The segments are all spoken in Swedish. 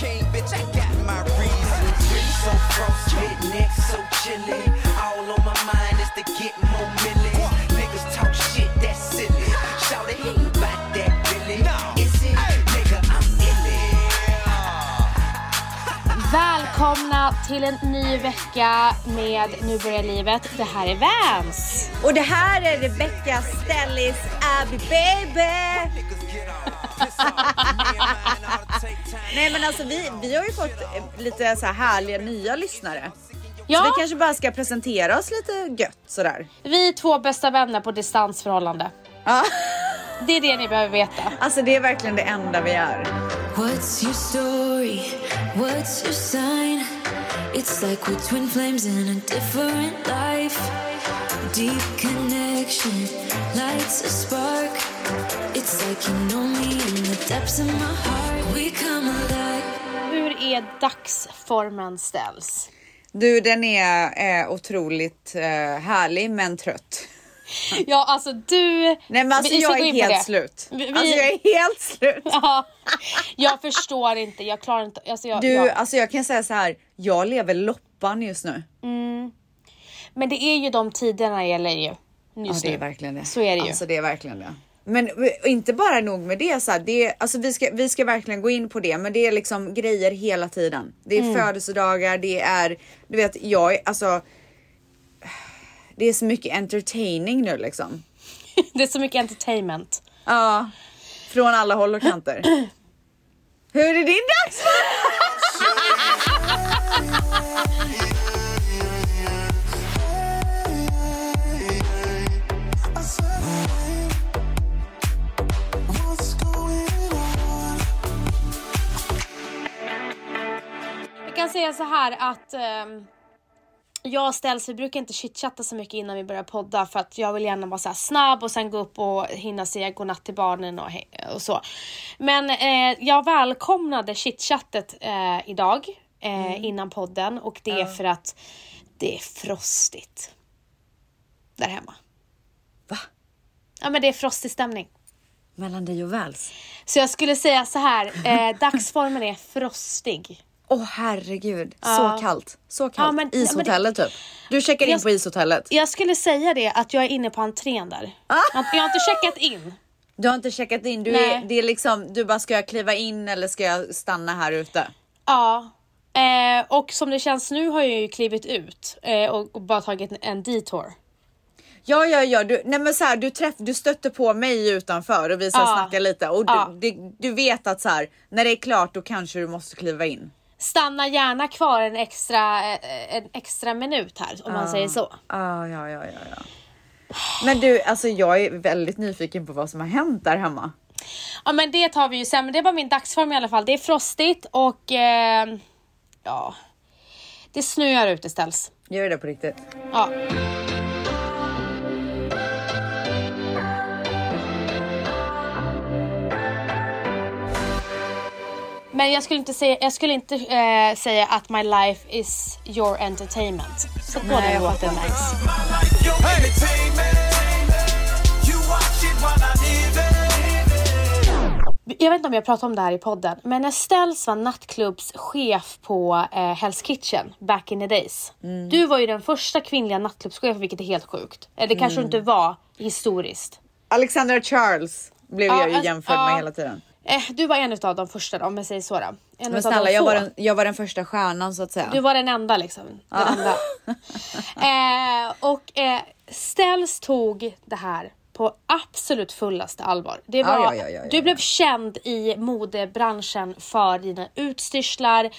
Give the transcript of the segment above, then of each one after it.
king, bitch, I got my reasons. So frosted, neck so chilly. All on my mind is to get more millies. Niggas talk shit, that's silly. Shout it, he ain't about that really. It's it, nigga, I'm illy. Välkomna till en ny vecka med Nu börjar livet. Det här är Vans. Och det här är Rebecca Stellis Abby baby. Nej men alltså vi har ju fått lite så här härliga nya lyssnare. Ja. Så vi kanske bara ska presentera oss lite gött sådär. Vi är två bästa vänner på distansförhållande. Ja. Det är det ni behöver veta. Alltså det är verkligen det enda vi gör. What's your story? What's your sign? It's like we're twin flames in a different life. Deep connection lights a spark. It's like you know me in the depths of my heart. We come alive. Hur är dagsformen ställs? Du, den är otroligt härlig men trött. Ja, alltså du... Nej, men alltså jag är helt slut. Alltså jag är helt slut. Ja, jag förstår inte, jag klarar inte... Alltså, alltså jag kan säga så här, jag lever loppan just nu. Mm. Men det är ju de tiderna gäller ju. Just ja, det är verkligen det. Så är det ju. Alltså det är verkligen det. Men inte bara nog med det så här, det alltså vi ska verkligen gå in på det, men det är liksom grejer hela tiden. Det är födelsedagar, det är du vet jag alltså det är så mycket entertaining nu liksom. Det är så mycket entertainment. Ja. Från alla håll och kanter. Hur är din dagsform? Jag kan säga så här att jag ställs, vi brukar inte chitchatta så mycket innan vi börjar podda för att jag vill gärna vara så här snabb och sen gå upp och hinna säga godnatt till barnen och så. Men jag välkomnade chitchattet idag innan podden och det är för att det är frostigt där hemma. Va? Ja men det är frostig stämning. Mellan dig och väls. Så jag skulle säga så här, dagsformen är frostig. Åh herregud, så kallt. Ja, men, ishotellet typ. Du checkar in på ishotellet. Jag skulle säga det, att jag är inne på entrén där. Jag har inte checkat in. Du har inte checkat in, det är liksom, du bara ska jag kliva in eller ska jag stanna här ute? Ja, och som det känns nu har jag ju klivit ut och bara tagit en detour. Ja. Du stötte på mig utanför och vi ska snacka lite. Och du vet att så här, när det är klart då kanske du måste kliva in. Stanna gärna kvar en extra minut här, om man säger så. Ja. Men du, alltså jag är väldigt nyfiken på vad som har hänt där hemma. Ja, men det tar vi ju sen. Men det var min dagsform i alla fall. Det är frostigt och det snöar ute ställs. Gör det på riktigt? Ja. Men jag skulle inte säga att my life is your entertainment. Så på den låten nice. Hey. Jag vet inte om jag pratar om det här i podden, men när Stells var nattklubbschef på Hell's Kitchen back in the days. Mm. Du var ju den första kvinnliga nattklubbschefen, vilket är helt sjukt. Det kanske inte var historiskt. Alexandra Charles blev jag ju jämförd med hela tiden. Du var en av de första då, om jag säger så då. Men snälla, jag var den första stjärnan så att säga. Du var den enda liksom. Den enda. Och Stells tog det här på absolut fullaste allvar. Det var, du blev känd i modebranschen för dina utstyrslar.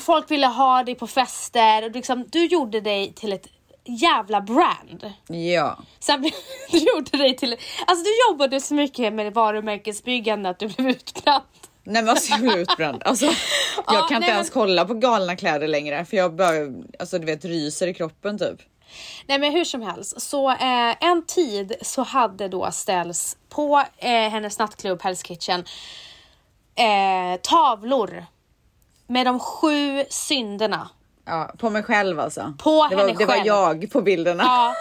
Folk ville ha dig på fester. Och liksom, du gjorde dig till ett jävla brand. Ja. Sen du gjorde dig till... Alltså du jobbade så mycket med varumärkesbyggande att du blev utbränd. Nej men alltså jag blev utbränd. Alltså, jag kan inte ens kolla på galna kläder längre. För jag bara, alltså du vet, ryser i kroppen typ. Nej men hur som helst. Så en tid så hade då Stells på hennes nattklubb Hell's Kitchen tavlor med de 7 synderna. Ja, på mig själv alltså. På henne själv. Det var jag på bilderna. Ja,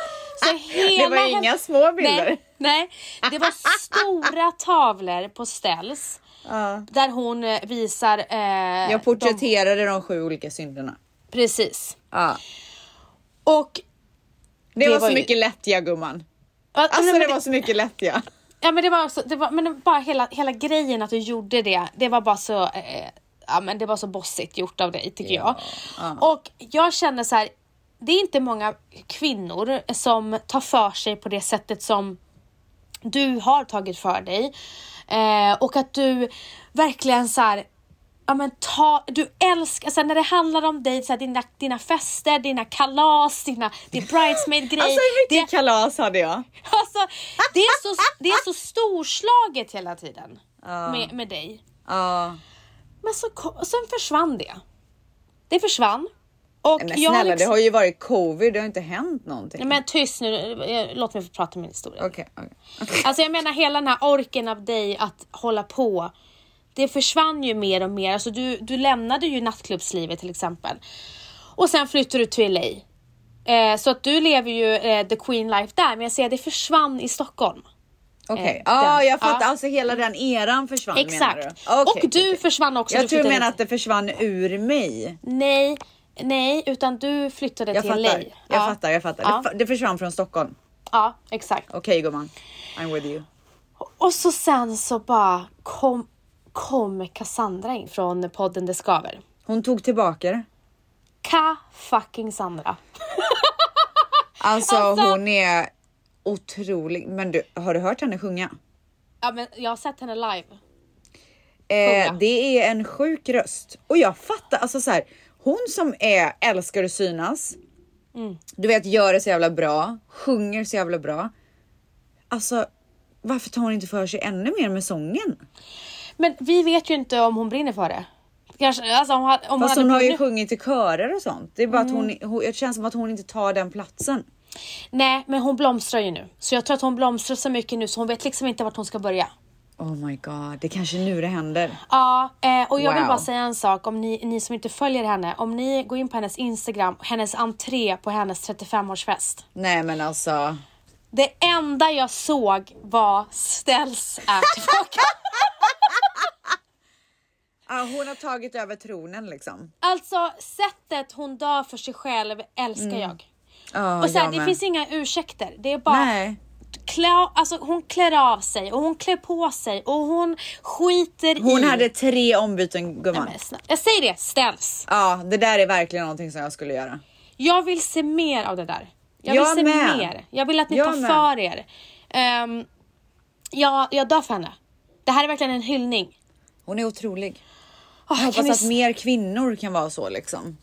Alltså hela... Det var inga små bilder. Nej, nej. Det var stora tavlor på Stells. Där hon visar... jag porträtterade de 7 olika synderna. Precis. Och... Det var så ju... mycket lättja, gumman. Alltså det var så mycket lättja. Ja, men det var också... Det var, men bara hela grejen att du gjorde det. Det var bara så... ja, men det var så bossigt gjort av dig, tycker jag. Och jag känner så här... Det är inte många kvinnor som tar för sig på det sättet som du har tagit för dig. Och att du verkligen så här... Ja, men du älskar, alltså när det handlar om dig, så här, dina fester, dina kalas, din bridesmaid-grej. Alltså hur mycket kalas hade jag? Alltså, det är så storslaget hela tiden med dig. Men så försvann det. Det försvann. Och men snälla, jag det har ju varit covid, det har inte hänt någonting. Nej, men tyst nu, låt mig få prata min historia. Okay. Alltså jag menar hela den här orken av dig att hålla på. Det försvann ju mer och mer. Alltså du lämnade ju nattklubbslivet till exempel. Och sen flyttade du till LA. Så att du lever ju the queen life där. Men jag säger, det försvann i Stockholm. Okej, jag fattar. Alltså hela den eran försvann. Exakt, menar du? Okay, och du försvann också. Jag tror du menar att det försvann ur mig. Nej, utan du flyttade till LA. Jag fattar. Ja. Det försvann från Stockholm. Ja, exakt. Okej, gumman. I'm with you. Och så sen så bara kom Cassandra in från podden The Scaver. Hon tog tillbaka det. Fucking Sandra. alltså hon är otrolig. Men har du hört henne sjunga? Ja, men jag har sett henne live. Det är en sjuk röst. Och jag fattar, alltså så här, hon som älskar att synas. Mm. Du vet, gör det så jävla bra. Sjunger så jävla bra. Alltså, varför tar hon inte för sig ännu mer med sången? Men vi vet ju inte om hon brinner för det. Kanske, alltså hon har ju sjungit i körer och sånt. Det är bara att hon... Det känns som att hon inte tar den platsen. Nej, men hon blomstrar ju nu. Så jag tror att hon blomstrar så mycket nu. Så hon vet liksom inte vart hon ska börja. Oh my god, det kanske nu det händer. Ja, och jag vill bara säga en sak. Om ni som inte följer henne. Om ni går in på hennes Instagram. Hennes entré på hennes 35-årsfest. Nej, men alltså... Det enda jag såg var Stells är tillbaka. Hon har tagit över tronen liksom. Alltså sättet hon dör för sig själv älskar jag. Och sen det finns inga ursäkter. Det är bara hon klär av sig och hon klär på sig och hon skiter i. Hon hade 3 ombyten, gumman. Jag säger det, Stells. Ja, det där är verkligen någonting som jag skulle göra. Jag vill se mer av det där. Jag vill se mer. Jag vill att ni tar för er. Jag dör för henne. Det här är verkligen en hyllning. Hon är otrolig. Jag hoppas att mer kvinnor kan vara så liksom.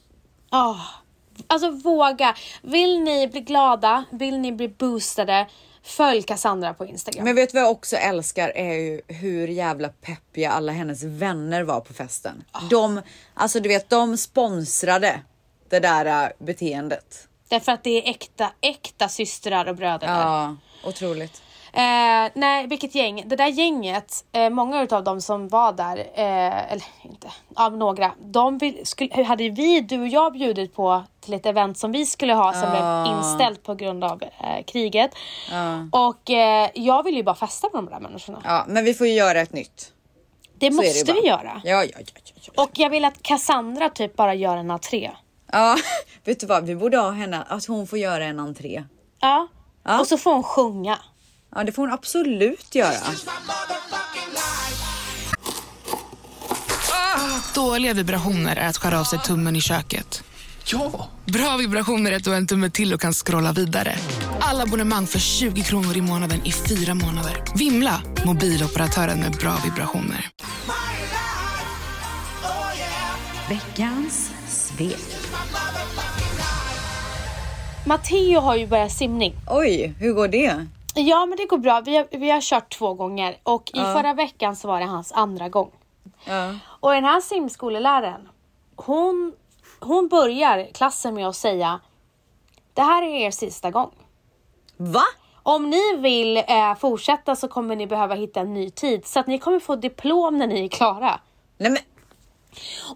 Alltså våga. Vill ni bli glada, vill ni bli boostade, följ Cassandra på Instagram. Men vet du vad jag också älskar är ju hur jävla peppiga alla hennes vänner var på festen. De sponsrade det där beteendet. Därför att det är äkta systrar och bröder där. Ja, otroligt. Nej, vilket gäng. Det där gänget, många utav dem som var där, eller inte, av några, hade vi, du och jag, bjudit på till ett event som vi skulle ha som blev inställt på grund av kriget. Och jag vill ju bara festa med de där människorna. Ja, men vi får ju göra ett nytt. Det måste vi göra. Ja. Och jag vill att Cassandra typ bara gör en entré. Ja, vet du vad, vi borde ha henne, att hon får göra en entré. Ja, och så får hon sjunga. Ja, det får hon absolut göra. Dåliga vibrationer är att skära av sig tummen i köket. Ja! Bra vibrationer är att du har en tumme till och kan scrolla vidare. Alla abonnemang för 20 kronor i månaden i 4 månader. Vimla, mobiloperatören med bra vibrationer. Veckans svep. Matteo har ju börjat simning. Oj, hur går det? Ja, men det går bra. Vi har kört 2 gånger. Och i förra veckan så var det hans andra gång. Och den här simskoleläraren, hon börjar klassen med att säga: det här är er sista gång. Va? Om ni vill fortsätta så kommer ni behöva hitta en ny tid. Så att ni kommer få diplom när ni är klara. Nej men,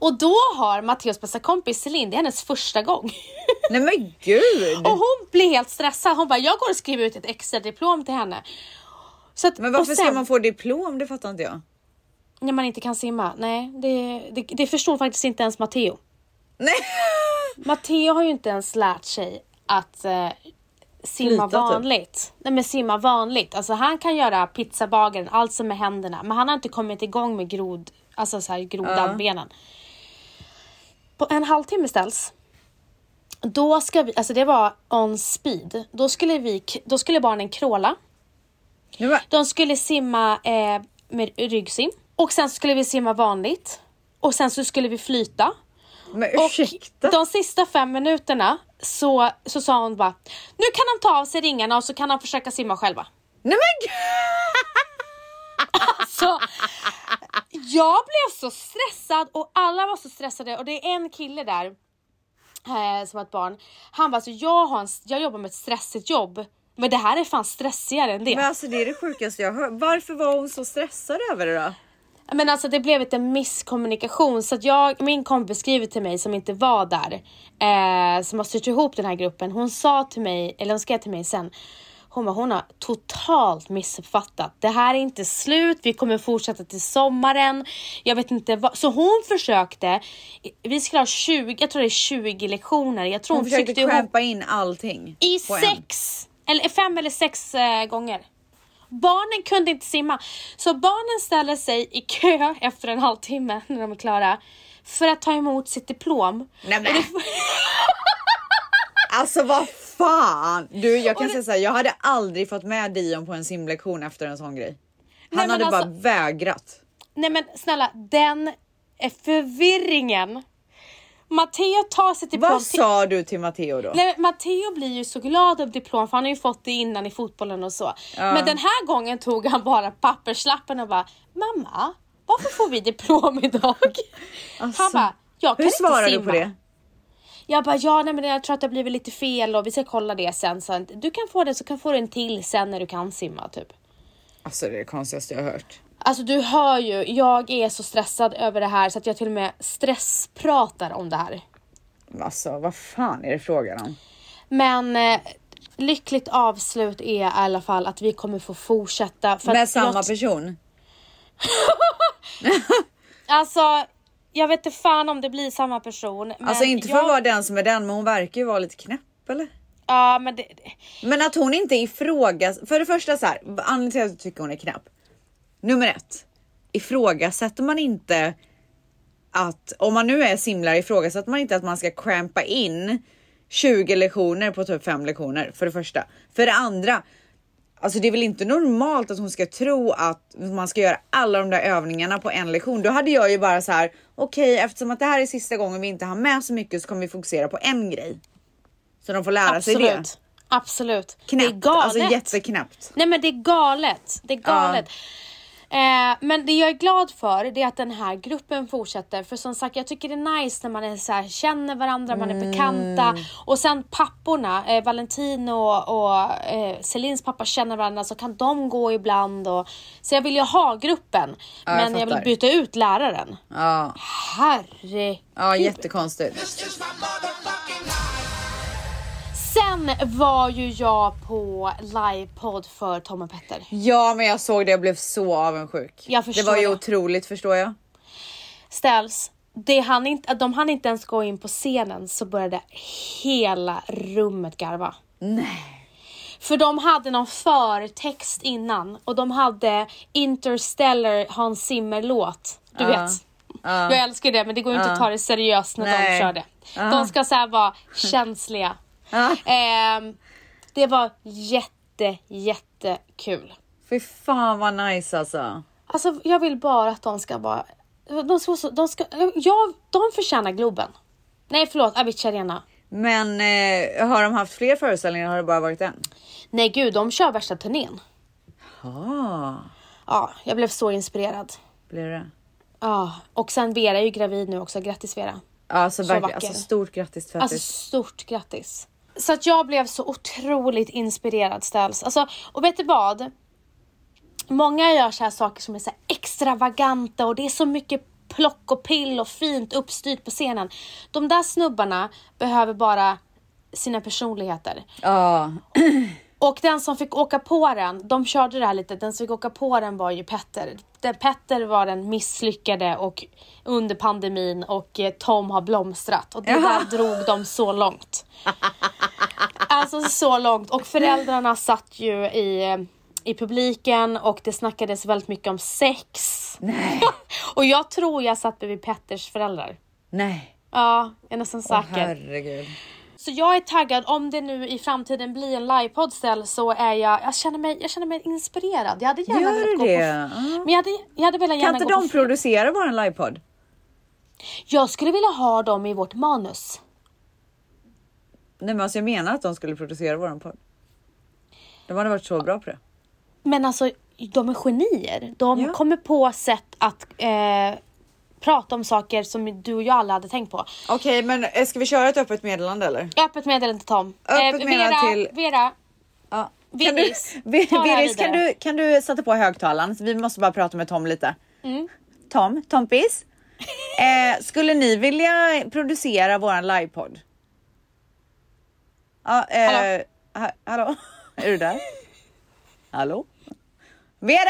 Och då har Matteos bästa kompis Celine, det är hennes första gång. Nej men gud! Och hon blir helt stressad. Hon bara, jag går och skriver ut ett extra diplom till henne. Så att, men varför sen, ska man få diplom? Det fattar inte jag. När man inte kan simma. Nej, det förstår faktiskt inte ens Matteo. Nej! Matteo har ju inte ens lärt sig att simma vanligt. Typ. Nej, men simma vanligt. Alltså han kan göra pizzabagaren, allt som med händerna. Men han har inte kommit igång med grodan benen. På en halvtimme ställs. Då ska vi, alltså det var on speed. Då skulle barnen kråla. De skulle simma med ryggsim. Och sen skulle vi simma vanligt. Och sen så skulle vi flyta. Men ursäkta. Och de sista 5 minuterna så sa hon bara, nu kan de ta av sig ringarna och så kan de försöka simma själva. Nej men alltså, jag blev så stressad och alla var så stressade. Och det är en kille där som har ett barn. Han bara, så jag jobbar med ett stressigt jobb. Men det här är fan stressigare än det. Men alltså det är det sjukaste jag hör. Varför var hon så stressad över det då? Men alltså det blev en misskommunikation. Så att min kompis skriver till mig som inte var där. Som har styrt ihop den här gruppen. Hon sa till mig, eller hon skrev till mig sen. Hon har totalt missuppfattat. Det här är inte slut. Vi kommer fortsätta till sommaren. Jag vet inte vad. Så hon försökte. Vi skulle ha 20, jag tror det är 20 lektioner. Jag tror hon försökte krampa in allting. I 6. Eller 5 eller 6 gånger. Barnen kunde inte simma. Så barnen ställer sig i kö efter en halvtimme när de är klara. För att ta emot sitt diplom. Nej. Alltså vad fan. Du, jag kan säga så här. Jag hade aldrig fått med Dion på en simlektion efter en sån grej. Han hade alltså, bara vägrat. Nej men snälla. Den förvirringen. Matteo tar sitt diplom. Vad sa du till Matteo då? Nej, Matteo blir ju så glad av diplom, för han har ju fått det innan i fotbollen och så. Men den här gången tog han bara papperslappen och bara, mamma, varför får vi diplom idag? Alltså, han bara, jag kan inte simma. Hur svarar du på det? Jag bara, nej, men jag tror att det har blivit lite fel och vi ska kolla det sen. Så du kan få det, så kan få den till sen när du kan simma typ. Alltså det är det konstigaste jag har hört. Alltså du hör ju, jag är så stressad över det här så att jag till och med stresspratar om det här. Alltså, vad fan är det frågan om? Men lyckligt avslut är i alla fall att vi kommer få fortsätta. För med samma person? Alltså, jag vet inte fan om det blir samma person. Men alltså inte för att vara den som är den, men hon verkar ju vara lite knäpp, eller? Ja, men det... Men att hon inte ifrågasätter. För det första så här, anledningen till att jag tycker hon är knäpp. Nummer 1. Ifrågasätter man inte att, om man nu är simlare, ifrågasätter man inte att man ska krampa in 20 lektioner på typ 5 lektioner, för det första. För det andra, alltså det är väl inte normalt att hon ska tro att man ska göra alla de där övningarna på en lektion. Då hade jag ju bara så här, okej, eftersom att det här är sista gången vi inte har med så mycket så kommer vi fokusera på en grej. Så de får lära sig det. Absolut. Knäppt, alltså jätteknäppt. Nej men det är galet. Det är galet. Ja. Men det jag är glad för, det är att den här gruppen fortsätter. För som sagt, jag tycker det är nice när man är så här, känner varandra, man är bekanta. Och sen papporna, Valentina och Celines pappa känner varandra, så kan de gå ibland. Så jag vill ju ha gruppen, ja, men jag vill byta ut läraren. Ja. Herregud. Ja, jättekonstigt. Sen var ju jag på livepodd för Tom Petter. Ja, men jag såg det. Jag blev så avundsjuk. Det var ju otroligt, förstår jag. Ställs, de hann inte ens gå in på scenen så började hela rummet garva. Nej. För de hade någon förtext innan. Och de hade Interstellar Hans Zimmer-låt. Du vet. Jag älskar det, men det går ju inte att ta det seriöst när de kör det. De ska så här vara känsliga. Det var jättekul. Fy fan vad nice alltså. Alltså jag vill bara att de ska vara. De förtjänar Globen. Nej förlåt, Avicii Arena. Men har de haft fler föreställningar? Har det bara varit en? Nej gud, de kör värsta turnén. Ja, jag blev så inspirerad. Blir det? Ja, och sen Vera är ju gravid nu också, grattis Vera. Alltså, så vacker. Alltså stort grattis faktiskt. Alltså stort grattis. Så att jag blev så otroligt inspirerad, ställs. Alltså, och vet du vad? Många gör så här saker som är så här extravaganta och det är så mycket plock och pill och fint uppstyrt på scenen. De där snubbarna behöver bara sina personligheter. Ja. Och den som fick åka på den, de körde det här lite, den som fick åka på den var ju Petter. Petter var den misslyckade och under pandemin, och Tom har blomstrat. Och det där drog de så långt. Alltså så långt. Och föräldrarna satt ju i publiken och det snackades väldigt mycket om sex. Nej. Och jag tror jag satt bredvid Petters föräldrar. Nej. Ja, jag är nästan säker. Herregud. Så jag är taggad, om det nu i framtiden blir en livepoddställ så är jag känner mig inspirerad. Jag hade gärna velat gå på. Men jag hade velat gärna gå. Kan inte de producera våran livepodd? Jag skulle vilja ha dem i vårt manus. Nej, men alltså jag menar att de skulle producera våran podd. De hade varit så bra på det. Men alltså, de är genier. De kommer på sätt att prata om saker som du och jag alla hade tänkt på. Okej, men ska vi köra ett öppet meddelande eller? Öppet meddelande till Tom. Öppet meddelande till... Vera. Ja. Viris, kan du sätta på högtalaren? Vi måste bara prata med Tom lite. Mm. Tompis. Skulle ni vilja producera våran livepodd? Ja, hallå? Är du där? Hallå? Vera!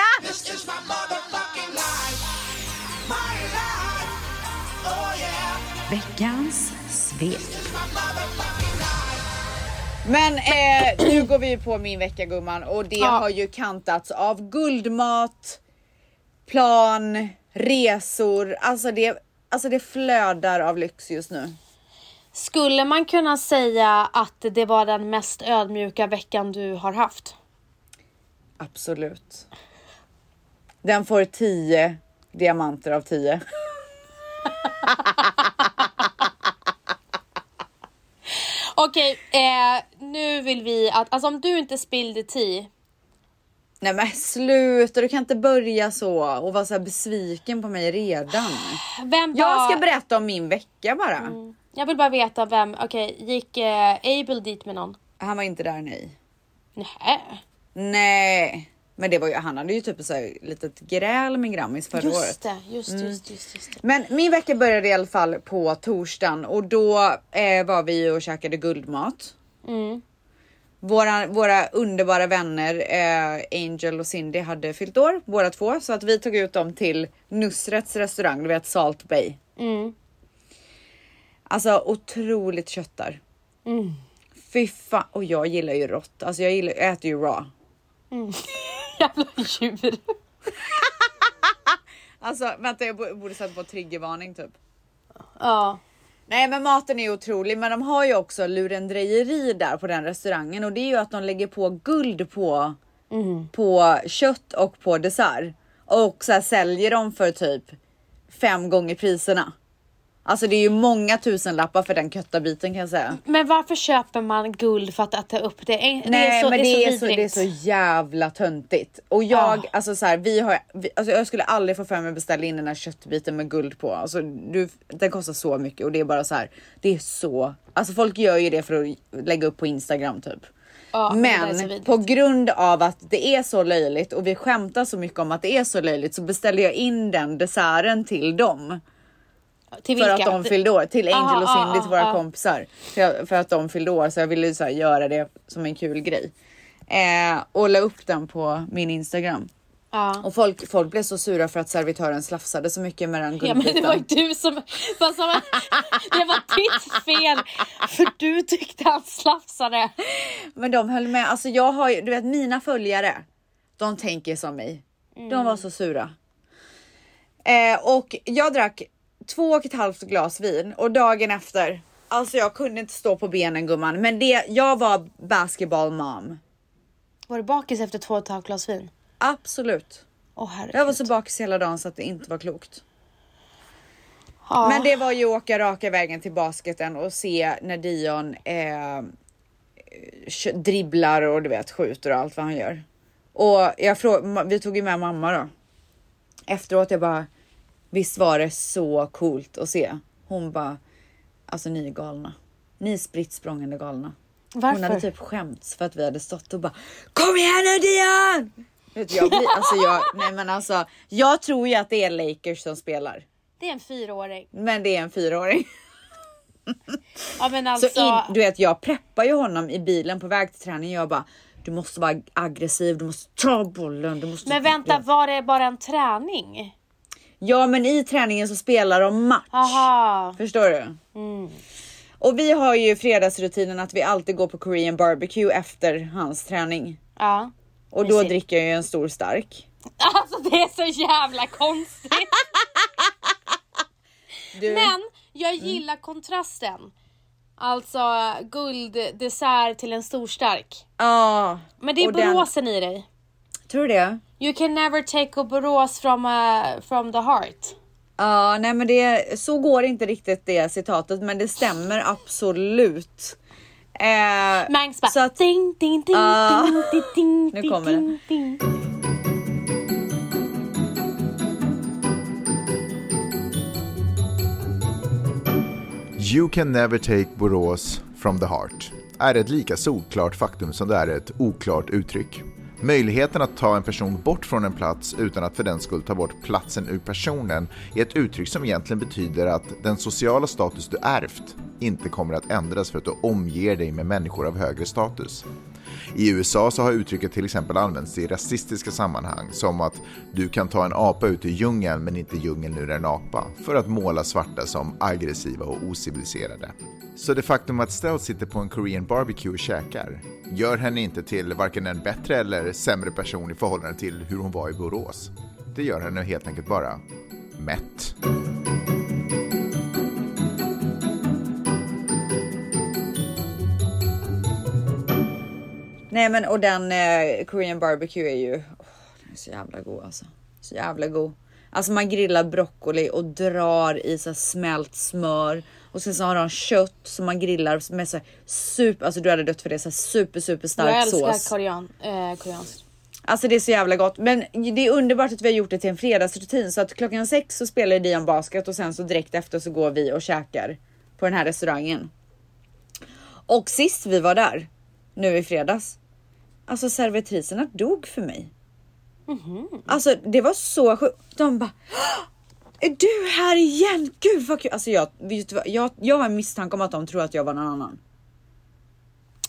Veckans svep. Men nu går vi på min vecka, gumman. Och det har ju kantats av guldmat, plan, resor. Alltså det flödar av lyx just nu. Skulle man kunna säga att det var den mest ödmjuka veckan du har haft? Absolut. Den får 10 diamanter av 10. Okej, nu vill vi att... Alltså om du inte spillde 10... Nej men sluta, du kan inte börja så och vara så här besviken på mig redan. Jag ska berätta om min vecka bara. Mm. Jag vill bara veta vem... Okej, gick Abel dit med någon? Han var inte där, nej. Nej. Men det var ju, han hade ju typ så här litet gräl med Grammis förra året. Just det. Men min vecka började i alla fall på torsdagen. Och då var vi och käkade guldmat. Mm. Våra underbara vänner Angel och Cindy hade fyllt år, båda två. Så att vi tog ut dem till Nusrets restaurang, du vet, Salt Bae. Mm. Alltså otroligt köttar. Mm. Fy fan. Och jag gillar ju rått. Alltså jag äter ju raw. Mm. Jävla djur. Alltså vänta, jag borde sätta på triggervarning typ. Ja. Nej men maten är otrolig. Men de har ju också lurendrejeri där på den restaurangen. Och det är ju att de lägger på guld på kött och på dessert. Och så här säljer de för typ 5 gånger priserna. Alltså det är ju många tusenlappar för den köttabiten, kan jag säga. Men varför köper man guld för att ta upp det? Det är så jävla töntigt. Och jag skulle aldrig få för mig att beställa in den här köttbiten med guld på. Alltså den kostar så mycket och det är bara så här, det är så. Alltså folk gör ju det för att lägga upp på Instagram typ. Ja, men på grund av att det är så löjligt och vi skämtar så mycket om att det är så löjligt, så beställer jag in den desserten till dem. För att de fyllde år. Till Angel och Cindy, till våra kompisar. För att de fyllde år. Så jag ville ju så här göra det som en kul grej. Och la upp den på min Instagram. Och folk blev så sura för att servitören slafsade så mycket med den guldbiten. Ja men det var ju du som... det var ditt fel. För du tyckte han slafsade. Men de höll med. Alltså jag har ju... Du vet, mina följare. De tänker som mig. Mm. De var så sura. Och jag drack 2,5 glas vin. Och dagen efter, alltså jag kunde inte stå på benen, gumman. Men jag var basketballmam. Var du bakis efter 2,5 glas vin? Absolut. Jag var så bakis hela dagen så att det inte var klokt. Ja. Men det var ju att åka raka vägen till basketen och se när Dion dribblar och du vet, skjuter och allt vad han gör. Och vi tog ju med mamma då. Efteråt jag bara... Visst var det så coolt att se. Hon bara, alltså ni är galna. Ni är sprittsprångande galna. Varför? Hon hade typ skämts för att vi hade stått och bara, kom igen nu Dion! Jag tror ju att det är Lakers som spelar. Det är en 4-åring. Men det är en 4-åring. Ja, men alltså... Så du vet, jag preppar ju honom i bilen på väg till träningen. Jag bara, du måste vara aggressiv, du måste ta bollen. Du måste... Men vänta, var det bara en träning? Ja, men i träningen så spelar de match. Aha. Förstår du? Mm. Och vi har ju fredagsrutinen att vi alltid går på Korean barbecue efter hans träning. Ja. Och då dricker jag ju en stor stark. Alltså det är så jävla konstigt. Du. Men jag gillar kontrasten. Alltså gulddessert till en stor stark. Ja. Ah, men det är boråsen i dig. Tror du det? You can never take a borås from the heart. Ja, nej men det, så går inte riktigt det citatet, men det stämmer absolut. Mangs bara, så att, ding, ding, ding, ding, ding, ding, nu kommer det. Ding, ding. You can never take Borås from the heart är ett lika solklart faktum som det är ett oklart uttryck. Möjligheten att ta en person bort från en plats utan att för den skull ta bort platsen ur personen är ett uttryck som egentligen betyder att den sociala status du ärvt inte kommer att ändras för att du omger dig med människor av högre status. I USA så har uttrycket till exempel använts i rasistiska sammanhang som att du kan ta en apa ut i djungeln men inte djungeln ur en apa för att måla svarta som aggressiva och ociviliserade. Så det faktum att Stel sitter på en Korean barbecue och käkar gör henne inte till varken en bättre eller sämre person i förhållande till hur hon var i Borås. Det gör henne helt enkelt bara mätt. Nej men och den Korean barbecue är ju den är så jävla god alltså. Så jävla god. Alltså man grillar broccoli och drar i så smält smör. Och sen så har de kött som man grillar med så super, alltså du hade dött för det, så super stark sås. Jag älskar koreanskt. Alltså det är så jävla gott. Men det är underbart att vi har gjort det till en fredagsrutin. Så att 18:00 så spelar Dion basket och sen så direkt efter så går vi och käkar på den här restaurangen. Och sist vi var där, nu i fredags, alltså servitriserna dog för mig. Mm-hmm. Alltså det var så sjukt. De bara, är du här igen? Gud vad kul. Alltså jag har en misstanke om att de tror att jag var någon annan.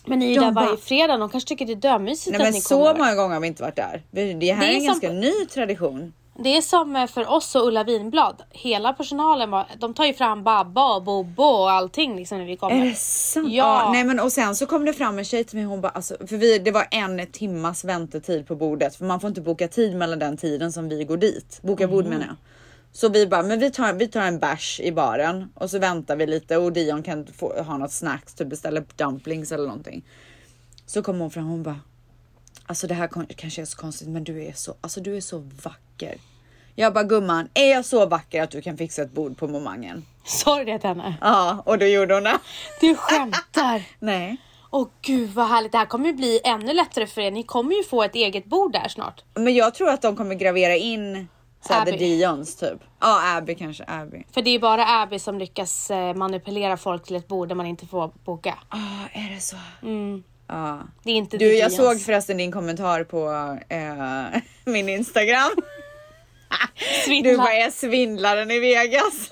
Men ni är där varje fredag. De kanske tycker det är dömysigt. Nej, att men ni så många gånger har vi inte varit där. Det här är en ganska ny tradition. Det är som för oss och Ulla Winblad. Hela personalen, de tar ju fram babba och bobo och allting liksom när vi kommer. Är det sant? Ja. Ja, nej, men, och sen så kom det fram en tjej till mig. Hon bara, alltså, för det var 1 timmas väntetid på bordet. För man får inte boka tid mellan den tiden som vi går dit. Boka bord menar jag. Så vi bara, men vi tar en bash i baren. Och så väntar vi lite. Och Dion kan ha något snacks. Typ beställa dumplings eller någonting. Så kom hon fram och hon bara, alltså det här kanske är så konstigt, men du är så vacker. Jag bara, gumman, är jag så vacker att du kan fixa ett bord på momangen? Sa du det till henne? Ja, och då gjorde hon det. Du skämtar. Nej. Åh gud vad härligt, det här kommer ju bli ännu lättare för er. Ni kommer ju få ett eget bord där snart. Men jag tror att de kommer gravera in såhär The Dions typ. Ja, Abby kanske, Abby. För det är bara Abby som lyckas manipulera folk till ett bord där man inte får boka. Ja, är det så? Mm. Ah. Det är inte du, jag såg förresten din kommentar på min Instagram. Du bara, är svindlaren i Vegas.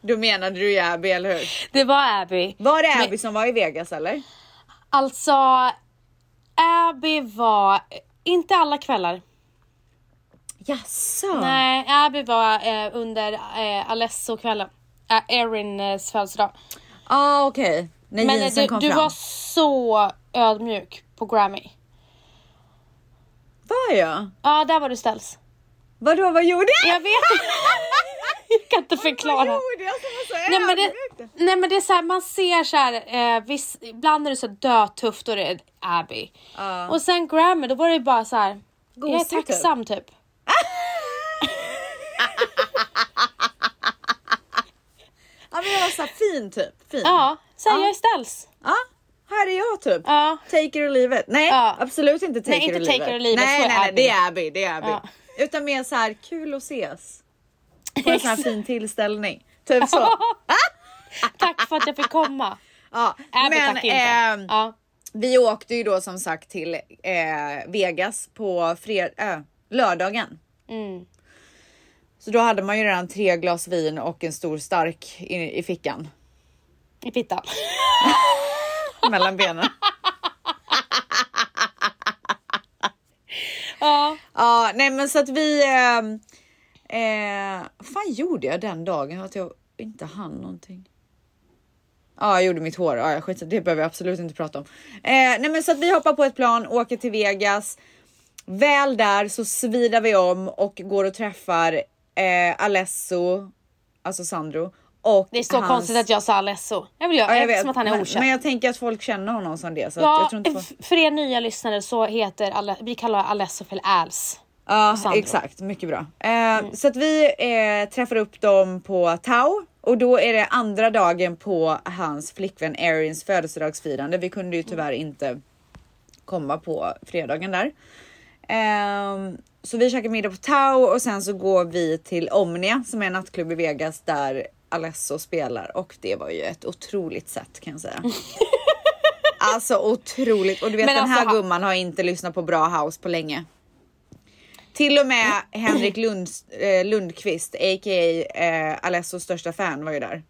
Du menade du ju Abby, eller hur? Det var Abby. Var det Abby som var i Vegas, eller? Alltså, Abby var inte alla kvällar. Jaså? Nej, Abby var under Alesso-kvällen. Erins födelsedag. Ja, ah, okej. Okay. Men du var så ödmjuk på Grammy. Var jag? Ja, där var du ställs. Vadå, vad gjorde jag? Jag vet inte. Jag kan inte förklara. Vad gjorde jag som var så ödmjuk? Nej, men det är så här, man ser så här, ibland är det så dötufft och det är Abby. Och sen Grammy, då var det ju bara så här, jag är tacksam typ. Ja, men jag var så här, fin typ. Fin. Ja. Säg jag ställs. Ja, här är jag typ. Ja. Take it or leave it. Nej, absolut inte take it or leave it. Nej, det är Abby. Det är Abby. Ja. Utan mer så här, kul att ses. På en sån här fin tillställning. Typ så. Tack för att jag fick komma. Ja, Abby, men tack inte. Vi åkte ju då som sagt till Vegas på lördagen. Mm. Så då hade man ju redan 3 glas vin och en stor stark i fickan. I pittan. Mellan benen. Ja. Ja, nej men så att vi... fan gjorde jag den dagen? Att jag inte hann någonting. Ja, jag gjorde mitt hår. Ja, skit, det behöver jag absolut inte prata om. Nej men så att vi hoppar på ett plan, åker till Vegas. Väl där så svidar vi om och går och träffar... Alesso, alltså Sandro, och det är så konstigt att jag sa Alesso. Jag vill göra eftersom att han är okänd. Men jag tänker att folk känner honom som det, så ja, jag tror inte för er nya lyssnare så vi kallar Alesso för Als. Ja, exakt, mycket bra. Så att vi träffar upp dem på Tao. Och då är det andra dagen på hans flickvän Arians födelsedagsfirande. Vi kunde ju tyvärr inte komma på fredagen där. Så vi käkar middag på Tao och sen så går vi till Omnia som är en nattklubb i Vegas där Alesso spelar. Och det var ju ett otroligt sätt kan jag säga. Alltså otroligt. Och du vet men den här alltså, gumman har inte lyssnat på bra house på länge. Till och med Henrik Lundqvist a.k.a. Alessos största fan var ju där.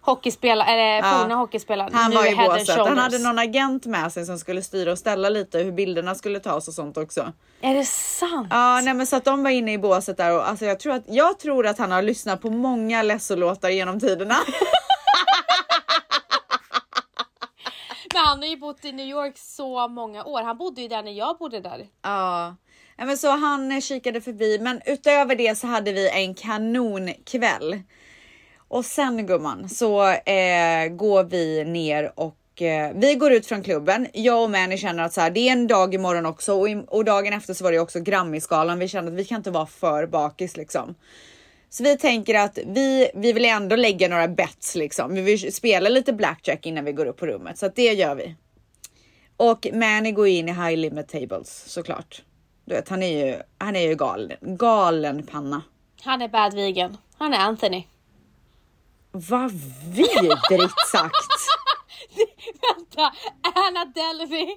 Hockeyspelare, eller forna hockeyspelare. Han nu var ju båset. Han hade någon agent med sig som skulle styra och ställa lite hur bilderna skulle tas och sånt också. Är det sant? Ja, nej men så att de var inne i båset där och alltså jag tror att han har lyssnat på många Alesso-låtar genom tiderna. Men han har ju bott i New York så många år. Han bodde ju där när jag bodde där. Ja. Men så han kikade förbi, men utöver det så hade vi en kanonkväll. Och sen gumman så går vi ner och vi går ut från klubben. Jag och Manny känner att så här, det är en dag imorgon också. Och dagen efter så var det också Grammy-skalan. Vi kände att vi kan inte vara för bakis liksom. Så vi tänker att vi vill ändå lägga några bets liksom. Vi vill spela lite blackjack innan vi går upp på rummet. Så att det gör vi. Och Manny går in i high limit tables såklart. Du vet, han är ju galen panna. Han är bad vegan. Han är Anthony. Vad vidrigt sagt. Vänta, Anna Delvey.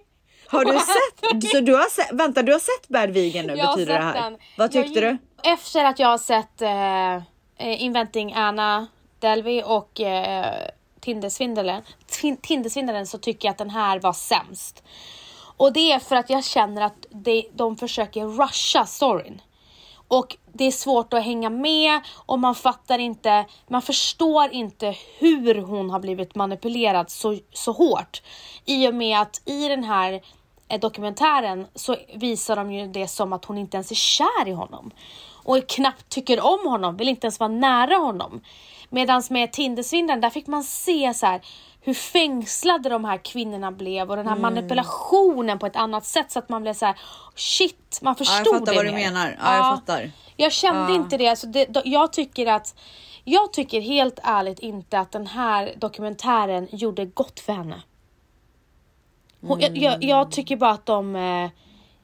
Har du sett? Så du har sett Bad Vegan nu, jag betyder det här. Den. Vad tyckte du? Efter att jag har sett Inventing Anna Delvey och Tindersvindlaren så tycker jag att den här var sämst. Och det är för att jag känner att de försöker rusha storyn. Och det är svårt att hänga med och man förstår inte hur hon har blivit manipulerad så hårt. I och med att i den här dokumentären så visar de ju det som att hon inte ens är kär i honom. Och knappt tycker om honom, vill inte ens vara nära honom. Medan med Tindersvindlaren, där fick man se så här hur fängslade de här kvinnorna blev. Och den här manipulationen på ett annat sätt. Så att man blev så här, shit, man förstod det. Ja, jag fattar vad du menar. Ja, jag fattar. Jag kände inte det. Alltså jag tycker helt ärligt inte att den här dokumentären gjorde gott för henne. Jag tycker bara att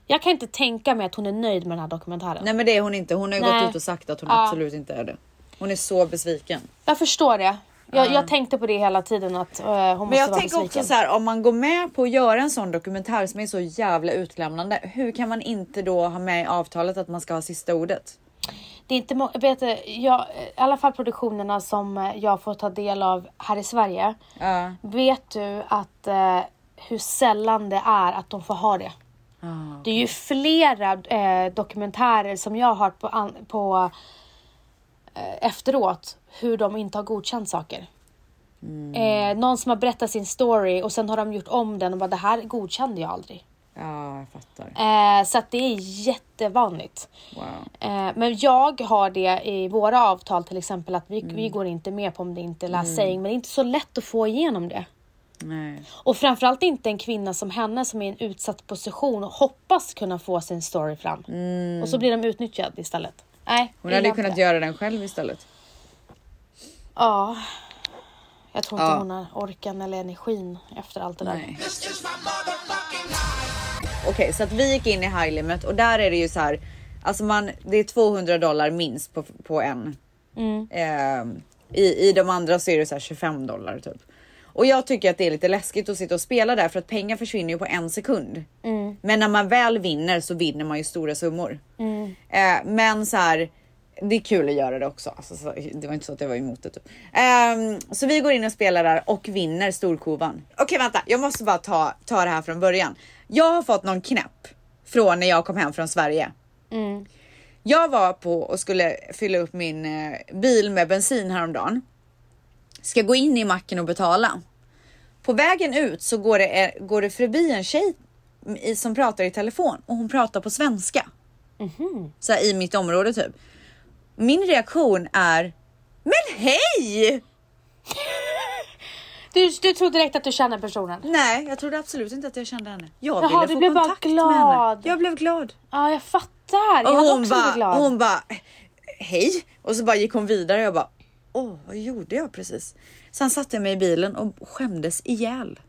jag kan inte tänka mig att hon är nöjd med den här dokumentären. Nej, men det är hon inte. Hon har ju gått ut och sagt att hon absolut inte är det. Hon är så besviken. Jag förstår det. Jag tänkte på det hela tiden att hon måste vara besviken. Men jag tänker också så här, om man går med på att göra en sån dokumentär som är så jävla utlämnande, hur kan man inte då ha med i avtalet att man ska ha sista ordet? Det är inte i alla fall produktionerna som jag får ta del av här i Sverige. Vet du att hur sällan det är att de får ha det? Okay. Det är ju flera dokumentärer som jag har hört på efteråt hur de inte har godkänt saker. Någon som har berättat sin story och sen har de gjort om den och bara, det här godkände jag aldrig. Ja, jag fattar. Så att det är jättevanligt. Wow. Men jag har det i våra avtal till exempel att vi går inte med på om det inte är last saying, men det är inte så lätt att få igenom det. Nej. Och framförallt inte en kvinna som henne som är i en utsatt position och hoppas kunna få sin story fram. Och så blir de utnyttjad istället. Nej, hon hade ju kunnat göra den själv istället. Ja. Jag tror inte hon har orkan eller energin efter allt det där. Okej, så att vi gick in i high limit och där är det ju så här, alltså det är $200 minst på en. I de andra så är det så här $25 typ. Och jag tycker att det är lite läskigt att sitta och spela där för att pengar försvinner ju på en sekund. Men när man väl vinner så vinner man ju stora summor. Men så här, det är kul att göra det också. Alltså, så, det var inte så att jag var emot det typ. Så vi går in och spelar där och vinner storkovan. Okej, vänta. Jag måste bara ta det här från början. Jag har fått någon knäpp från när jag kom hem från Sverige. Mm. Jag var på och skulle fylla upp min bil med bensin häromdagen. Ska gå in i macken och betala. På vägen ut så går det förbi en tjej som pratar i telefon. Och hon pratar på svenska. Mm-hmm. Så här, i mitt område typ. Min reaktion är... Men hej! Du trodde direkt att du kände personen? Nej, jag trodde absolut inte att jag kände henne. Jag ville få kontakt med henne. Jag blev glad. Ja, jag fattar. Jag hade också blivit glad. Och hon bara... Hej! Och så bara gick hon vidare och jag bara... vad gjorde jag precis? Sen satte jag mig i bilen och skämdes ihjäl.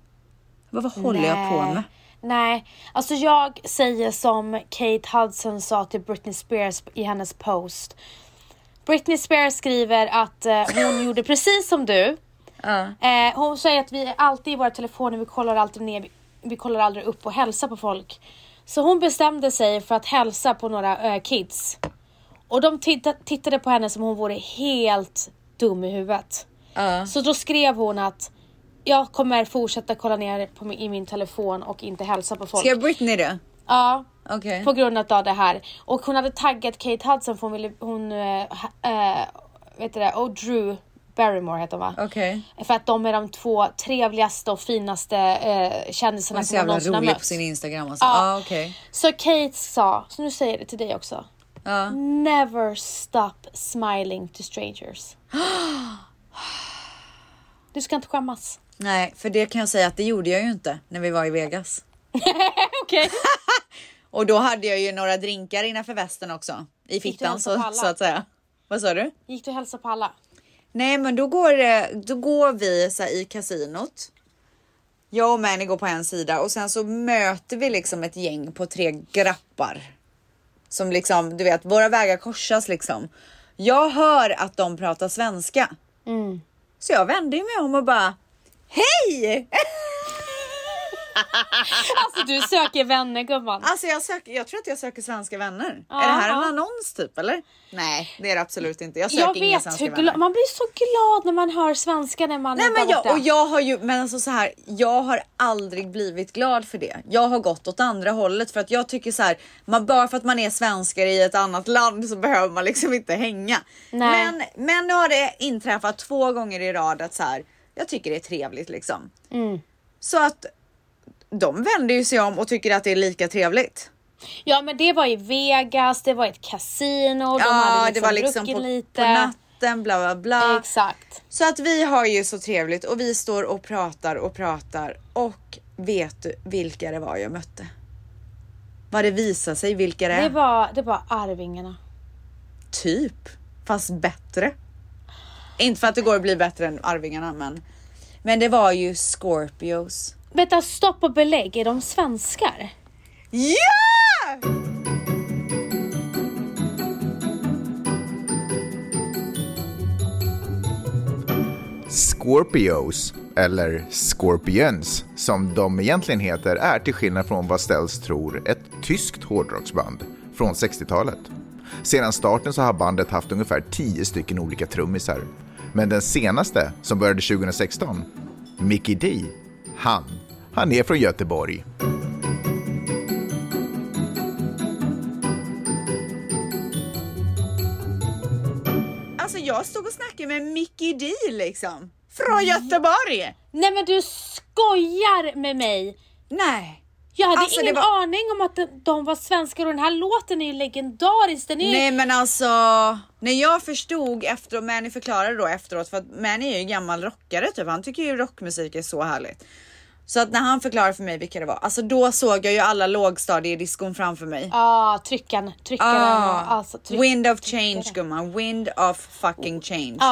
Vad håller jag på med? Nej, alltså jag säger som Kate Hudson sa till Britney Spears i hennes post. Britney Spears skriver att hon gjorde precis som du. Hon säger att vi är alltid i våra telefoner, vi kollar alltid ner, vi kollar aldrig upp och hälsar på folk. Så hon bestämde sig för att hälsa på några kids. Och de tittade på henne som hon vore helt dum i huvudet. Så då skrev hon att jag kommer fortsätta kolla ner på i min telefon och inte hälsa på folk. Skrev Britney det? Ja, okay. På grund av det här. Och hon hade taggat Kate Hudson för och Drew Barrymore heter hon, va? Okay. För att de är de två trevligaste och finaste kändisarna som hon någonsin har mött. Hon är så jävla rolig på sin Instagram. Alltså. Ja. Okay. Så Kate sa, så nu säger jag det till dig också. Never stop smiling to strangers. Du ska inte skämmas. Nej, för det kan jag säga att det gjorde jag ju inte när vi var i Vegas. Okej. Och då hade jag ju några drinkar innanför västen också. I fittan så att säga. Vad sa du? Gick du hälsa på alla? Nej, men då går vi så här, i kasinot. Jag och Manny går på en sida. Och sen så möter vi liksom ett gäng på 3 grappar. Som liksom, du vet, våra vägar korsas liksom. Jag hör att de pratar svenska. Mm. Så jag vände mig om och bara... Hej! Alltså du söker vänner, gumman. Alltså jag tror att jag söker svenska vänner. Aha. Är det här en annons typ, eller? Nej, det är det absolut inte. Jag söker inga svenska vänner. Man blir så glad när man hör svenska när man är borta. Och jag har ju... Men alltså så här... Jag har aldrig blivit glad för det. Jag har gått åt andra hållet. För att jag tycker så här... Bara för att man är svenskare i ett annat land så behöver man liksom inte hänga. Nej. Men nu har det inträffat 2 gånger i rad att så här... Jag tycker det är trevligt liksom. Mm. Så att... De vänder ju sig om och tycker att det är lika trevligt. Ja, men det var i Vegas, det var ett kasino, de hade liksom, det var liksom på natten, bla bla bla. Exakt. Så att vi har ju så trevligt och vi står och pratar. Och vet du vilka det var jag mötte? Vad det visade sig, vilka det är? Det var Arvingarna. Typ, fast bättre. Inte för att det går att bli bättre än Arvingarna, men det var ju Scorpions. Vänta, stopp och belägg. Är de svenskar? Ja! Scorpios, eller Scorpions, som de egentligen heter, är till skillnad från vad Stells tror ett tyskt hårdrocksband från 60-talet. Sedan starten så har bandet haft ungefär 10 stycken olika trummisar. Men den senaste, som började 2016, Mikkey Dee, han är från Göteborg. Alltså jag stod och snackade med Mikkey Dee liksom. Från Göteborg. Nej, men du skojar med mig. Nej. Jag hade ingen aning om att de var svenskar. Och den här låten är ju legendarisk. Nej, men alltså... När jag förstod efter... Manny förklarade då efteråt. För att Manny är ju gammal rockare typ. Han tycker ju rockmusik är så härligt. Så att när han förklarade för mig vilka det var. Alltså då såg jag ju alla lågstadiediskon framför mig. Tryckarna. Wind of Change, gumman. Wind of fucking change.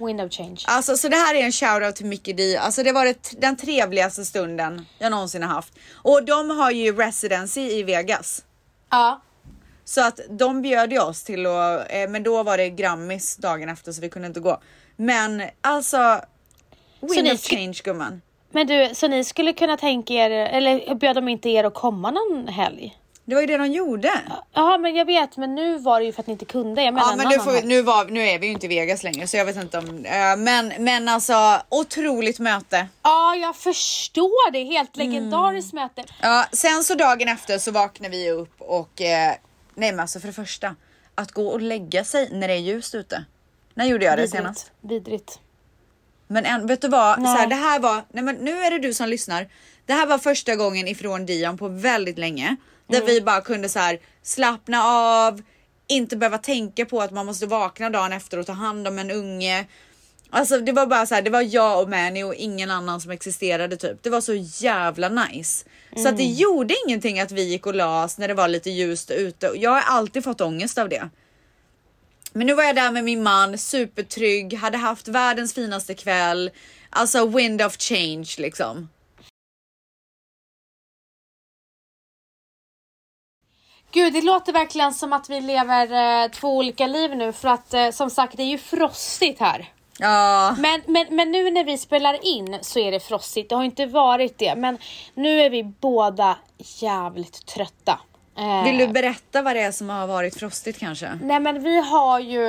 Wind of Change. Alltså, så det här är en shoutout till Mikkey Dee. Alltså det var den trevligaste stunden jag någonsin har haft. Och de har ju residency i Vegas. Ja. Så att de bjöd ju oss till att... men då var det Grammys dagen efter så vi kunde inte gå. Men alltså... Wind of Change, gumman. Men du, så ni skulle kunna tänka er... Eller bjöd de inte er att komma någon helg? Det var ju det de gjorde. Ja, men jag vet. Men nu var det ju för att ni inte kunde. Jag menar, ja, men du får, nu är vi ju inte i Vegas längre. Så jag vet inte om... men alltså, otroligt möte. Ja, jag förstår det. Helt legendariskt möte. Ja, sen så dagen efter så vaknar vi upp och... nej, men alltså för det första. Att gå och lägga sig när det är ljust ute. När gjorde jag det senast? Vidrigt. Men vet du vad? Så här, det här var... Nej, men nu är det du som lyssnar. Det här var första gången ifrån Dion på väldigt länge. Där vi bara kunde så här, slappna av. Inte behöva tänka på att man måste vakna dagen efter och ta hand om en unge. Alltså det var bara så här, det var jag och Manny och ingen annan som existerade typ. Det var så jävla nice. Så att det gjorde ingenting att vi gick och las när det var lite ljust ute. Jag har alltid fått ångest av det. Men nu var jag där med min man, supertrygg. Hade haft världens finaste kväll. Alltså Wind of Change liksom. Gud, det låter verkligen som att vi lever två olika liv nu. För att som sagt, det är ju frostigt här. Ja. Men nu när vi spelar in så är det frostigt. Det har inte varit det. Men nu är vi båda jävligt trötta. Vill du berätta vad det är som har varit frostigt kanske? Nej, men vi har ju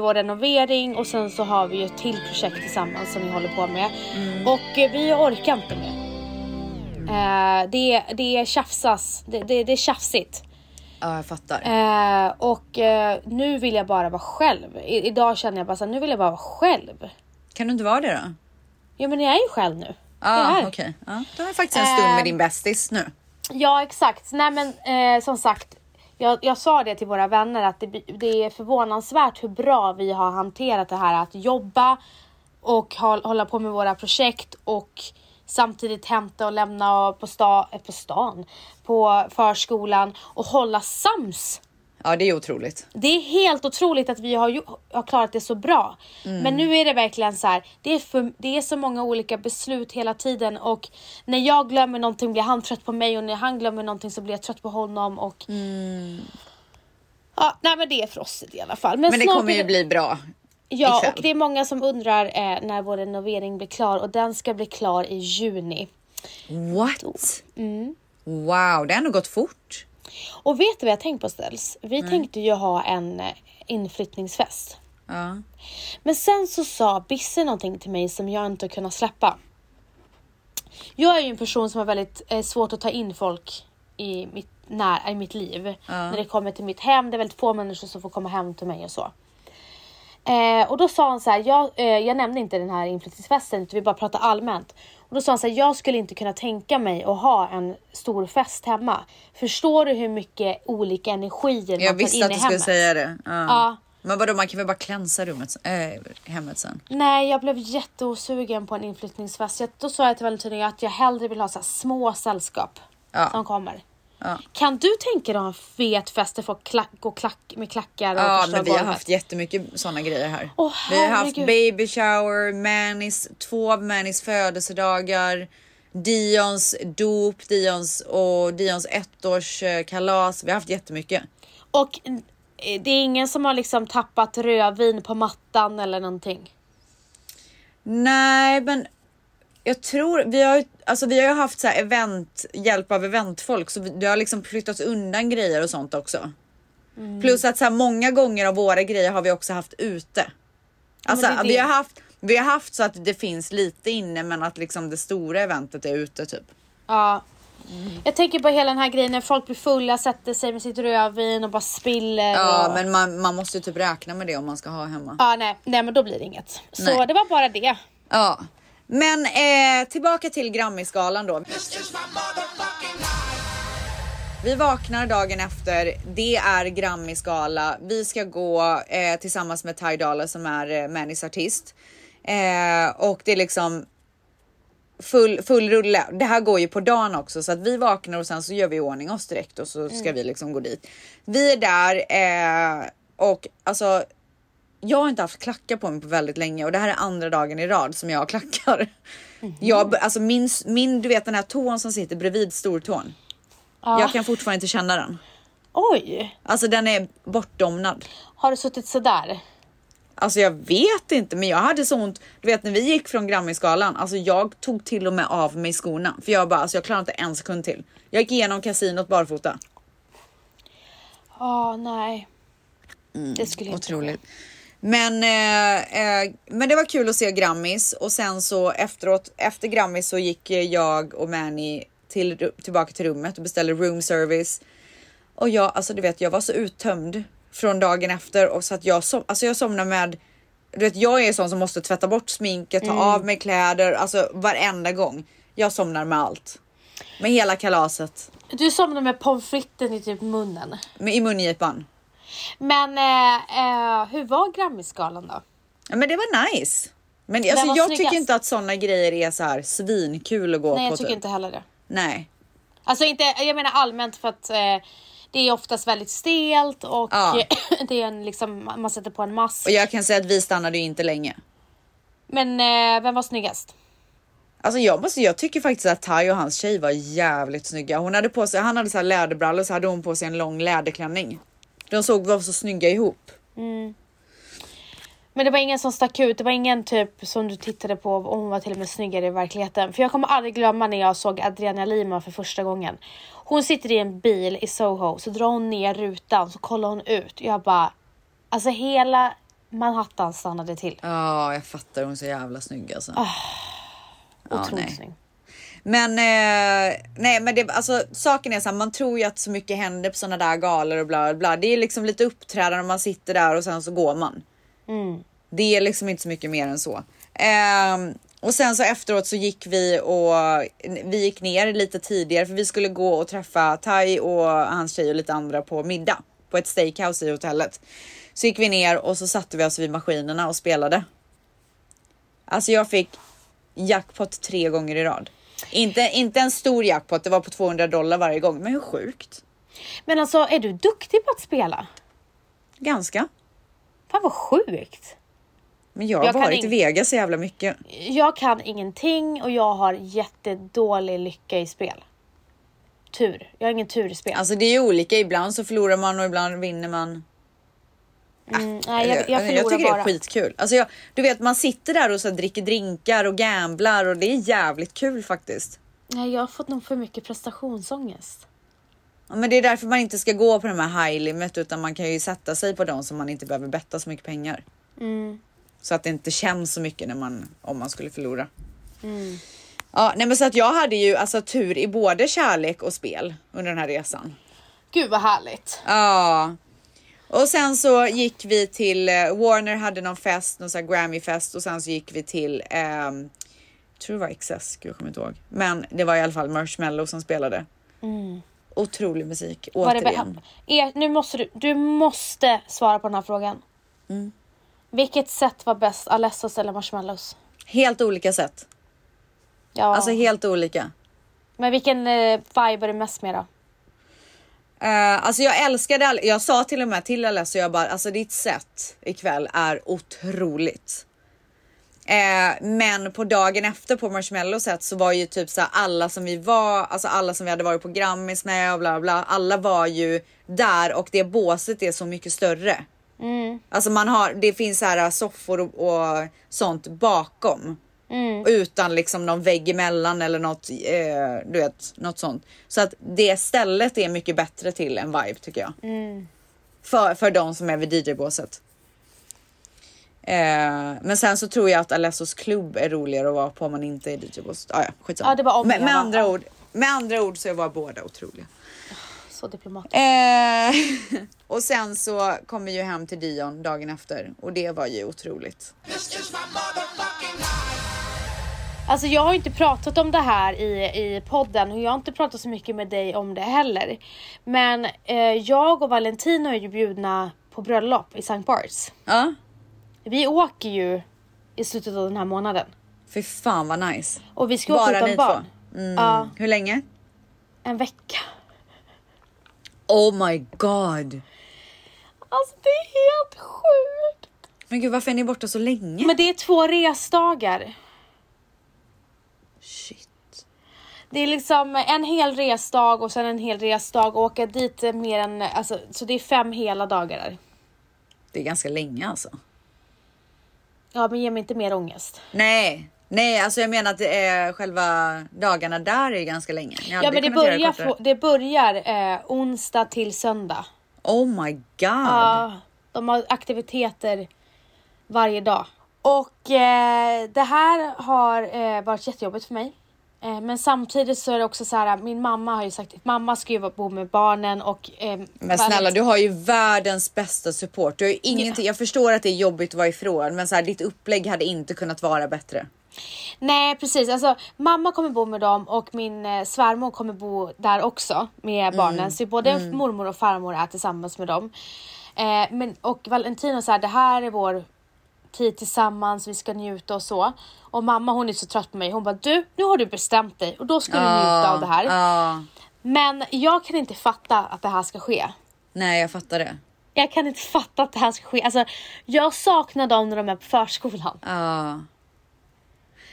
vår renovering. Och sen så har vi ju ett till projekt tillsammans som vi håller på med. Och vi orkar inte med. Det tjafsas. Det är tjafsigt. Ja, jag fattar. Nu vill jag bara vara själv. Idag känner jag bara så här, nu vill jag bara vara själv. Kan du inte vara det då? Ja, men jag är ju själv nu. Ja, okej. Okay. Ja, du har faktiskt en stund med din bästis nu. Ja, exakt. Nej, men som sagt, jag sa det till våra vänner att det är förvånansvärt hur bra vi har hanterat det här att jobba och hålla på med våra projekt och samtidigt hämta och lämna på stan, på förskolan och hålla sams. Ja, det är otroligt. Det är helt otroligt att vi har klarat det så bra. Men nu är det verkligen så här, det är så många olika beslut hela tiden. Och när jag glömmer någonting blir han trött på mig. Och när han glömmer någonting så blir jag trött på honom. Och... Ja, nej, men det är frostigt i alla fall. Men det kommer ju bli bra. Ja, och det är många som undrar när vår renovering blir klar. Och den ska bli klar i juni. What? Wow, det har nog gått fort. Och vet du vad jag tänkte på Ställs? Vi tänkte ju ha en inflyttningsfest. Men sen så sa Bisse någonting till mig som jag inte kunnat släppa. Jag är ju en person som har väldigt svårt att ta in folk i mitt liv. När det kommer till mitt hem, det är väldigt få människor som får komma hem till mig och så. Och då sa han så här, jag nämnde inte den här inflyttningsfesten, utan vi bara pratade allmänt. Och då sa han så här, jag skulle inte kunna tänka mig att ha en stor fest hemma. Förstår du hur mycket olika energier man tar in i hemmet? Jag visste att du skulle säga det. Ja. Men vadå, man kan väl bara klänsa hemmet sen? Nej, jag blev jätteosugen på en inflyttningsfest. Då sa jag till Valentina att jag hellre vill ha så här små sällskap som kommer. Ja. Kan du tänka dig att ha en fet fest där folk med klackar och ja, men vi har haft jättemycket sådana grejer här. Vi har haft baby shower, två av Mannys födelsedagar, Dions dop, Dions ettårskalas. Vi har haft jättemycket. Och det är ingen som har liksom tappat rödvin på mattan eller någonting? Nej, men... Jag tror, vi har ju haft så här hjälp av eventfolk. Så det har liksom flyttats undan grejer och sånt också. Plus att så här, många gånger av våra grejer har vi också haft ute. Alltså vi har haft så att det finns lite inne. Men att liksom det stora eventet är ute typ. Ja. Jag tänker på hela den här grejen när folk blir fulla, sätter sig med sitt rödvin och bara spiller. Ja, men man måste ju typ räkna med det om man ska ha hemma. Ja, nej men då blir det inget. Så det var bara det. Ja. Men tillbaka till Grammy-skalan då. Vi vaknar dagen efter. Det är Grammy-skala. Vi ska gå tillsammans med Tai som är Mannys artist. Och det är liksom full rulle. Det här går ju på dagen också. Så att vi vaknar och sen så gör vi i ordning oss direkt. Och så ska vi liksom gå dit. Vi är där och alltså... Jag har inte haft klackar på mig på väldigt länge. Och det här är andra dagen i rad som jag klackar. Alltså min, du vet den här tån som sitter bredvid stortån. Jag kan fortfarande inte känna den. Oj. Alltså den är bortdomnad. Har du suttit sådär? Alltså jag vet inte, men jag hade så ont. Du vet när vi gick från Grammy-skalan, alltså jag tog till och med av mig skorna. För jag bara, alltså jag klarar inte en sekund till. Jag gick igenom kasinot barfota. Ja, nej. Det skulle inte vara. Otroligt. Men det var kul att se Grammys. Och sen så efteråt, efter Grammys så gick jag och Manny tillbaka till rummet och beställde room service. Och jag, alltså du vet, jag var så uttömd från dagen efter, och så att jag somnade med, du vet jag är sån som måste tvätta bort sminket, ta av mig kläder, alltså varenda gång. Jag somnar med allt. Med hela kalaset. Du somnar med pomfritten i typ munnen. Med i mungipan. Men hur var Grammisgalan då? Ja, men det var nice. Men alltså, var jag snyggast. Tycker inte att såna grejer är så här svinkul att gå. Nej, jag tycker inte heller det. Nej. Alltså inte, jag menar allmänt för att det är oftast väldigt stelt och ja. Det är en liksom, man sätter på en mask. Och jag kan säga att vi stannade ju inte länge. Men vem var snyggast? Alltså jag tycker faktiskt att Tai och hans tjej var jävligt snygga. Hon hade på sig, han hade så här läderbrallor, så hade hon på sig en lång läderklänning. De var så snygga ihop. Mm. Men det var ingen som stack ut. Det var ingen typ som du tittade på och hon var till och med snyggare i verkligheten. För jag kommer aldrig glömma när jag såg Adriana Lima för första gången. Hon sitter i en bil i Soho. Så drar hon ner rutan. Så kollar hon ut. Jag bara... Alltså hela Manhattan stannade till. Ja, jag fattar. Hon är så jävla snygg alltså. Oh, otroligt snygg. Men, men det, alltså, saken är så här, man tror ju att så mycket händer på sådana där galor och bla bla. Det är liksom lite uppträdande, man sitter där och sen så går man. Mm. Det är liksom inte så mycket mer än så. Och sen så efteråt så gick vi gick ner lite tidigare, för vi skulle gå och träffa Tai och hans tjej och lite andra på middag på ett steakhouse i hotellet. Så gick vi ner och så satte vi oss vid maskinerna och spelade. Alltså jag fick jackpot 3 gånger i rad. Inte en stor jackpot, det var på $200 varje gång. Men hur sjukt. Men alltså, är du duktig på att spela? Ganska. Fan vad sjukt. Men jag har varit i Vegas så jävla mycket. Jag kan ingenting och jag har jättedålig lycka i spel. Tur, jag har ingen tur i spel. Alltså det är ju olika, ibland så förlorar man och ibland vinner man. Jag tycker det är skitkul. Alltså du vet, man sitter där och så dricker drinkar och gamblar, och det är jävligt kul faktiskt. Nej, jag har fått nog för mycket prestationsångest. Ja, men det är därför man inte ska gå på de här high limit, utan man kan ju sätta sig på dem som man inte behöver betta så mycket pengar. Så att det inte känns så mycket när om man skulle förlora. Ja, nej, men så att jag hade ju alltså tur i både kärlek och spel under den här resan. Gud vad härligt. Ja. Och sen så gick vi till Warner hade någon fest, någon sån här Grammy-fest, och sen så gick vi till tror det var Excess, jag kommer inte ihåg. Men det var i alla fall Marshmello som spelade. Otrolig musik, återigen. Nu måste du måste svara på den här frågan. Vilket sätt var bäst, Alessos eller Marshmellos? Helt olika sätt. Ja. Alltså helt olika. Men vilken vibe är det mest med då? Alltså jag älskade jag sa till och med till Alesso, jag bara, alltså ditt set ikväll är otroligt. Men på dagen efter på Marshmello set så var ju typ så här, alla som vi hade varit på Grammys med och bla bla, alla var ju där, och det båset är så mycket större. Alltså det finns så här soffor och sånt bakom. Utan liksom någon vägg emellan eller något, du vet, något sånt. Så att det stället är mycket bättre till en vibe, tycker jag. För de som är vid DJ-båset. Men sen så tror jag att Alessos klubb är roligare att vara på om man inte är DJ-båset. Ah, ja, skitsamma. Ja, det var Omnia, med andra ord så var båda otroliga. Så diplomatiskt. Och sen så kom vi ju hem till Dion dagen efter. Och det var ju otroligt. Alltså jag har inte pratat om det här i podden, och jag har inte pratat så mycket med dig om det heller. Men jag och Valentina är ju bjudna på bröllop i St. Barts. Ja. Vi åker ju i slutet av den här månaden. Fy fan vad nice. Och vi ska åka utan barn. Ja. Hur länge? En vecka. Oh my god. Alltså det är helt sjukt. Men gud, varför är ni borta så länge? Men det är 2 resdagar. Shit. Det är liksom en hel resdag och sen en hel resdag, och åka dit mer än, alltså, så det är 5 hela dagar där. Det är ganska länge alltså. Ja, men ge mig inte mer ångest. Nej, alltså jag menar att det är själva dagarna där är ganska länge. Ja, men det börjar onsdag till söndag. Oh my god. Ja, de har aktiviteter varje dag. Och det här har varit jättejobbigt för mig. Men samtidigt så är det också så här, min mamma har ju sagt att mamma ska ju bo med barnen och... men snälla, du har ju världens bästa support. Du har ju ingenting, jag förstår att det är jobbigt att vara ifrån, men så här, ditt upplägg hade inte kunnat vara bättre. Nej, precis. Alltså, mamma kommer bo med dem och min svärmor kommer bo där också med barnen. Så både mormor och farmor är tillsammans med dem. Och Valentina så här, det här är vår tid tillsammans, vi ska njuta och så. Och mamma, hon är så trött på mig. Hon bara, du, nu har du bestämt dig. Och då ska du njuta av det här. Men jag kan inte fatta att det här ska ske. Nej, jag fattar det. Jag kan inte fatta att det här ska ske. Alltså, jag saknar dem när de är på förskolan.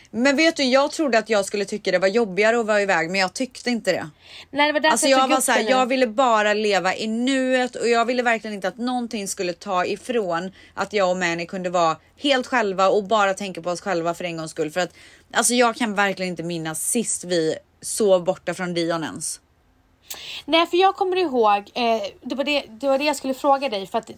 Men vet du, jag trodde att jag skulle tycka det var jobbigare att vara iväg, men jag tyckte inte det. Nej, det var därför alltså jag var så här, jag ville bara leva i nuet och jag ville verkligen inte att någonting skulle ta ifrån att jag och Manny kunde vara helt själva och bara tänka på oss själva för en gångs skull. För att alltså jag kan verkligen inte minnas sist vi sov borta från Dion ens. Nej, för jag kommer ihåg det var det jag skulle fråga dig. För att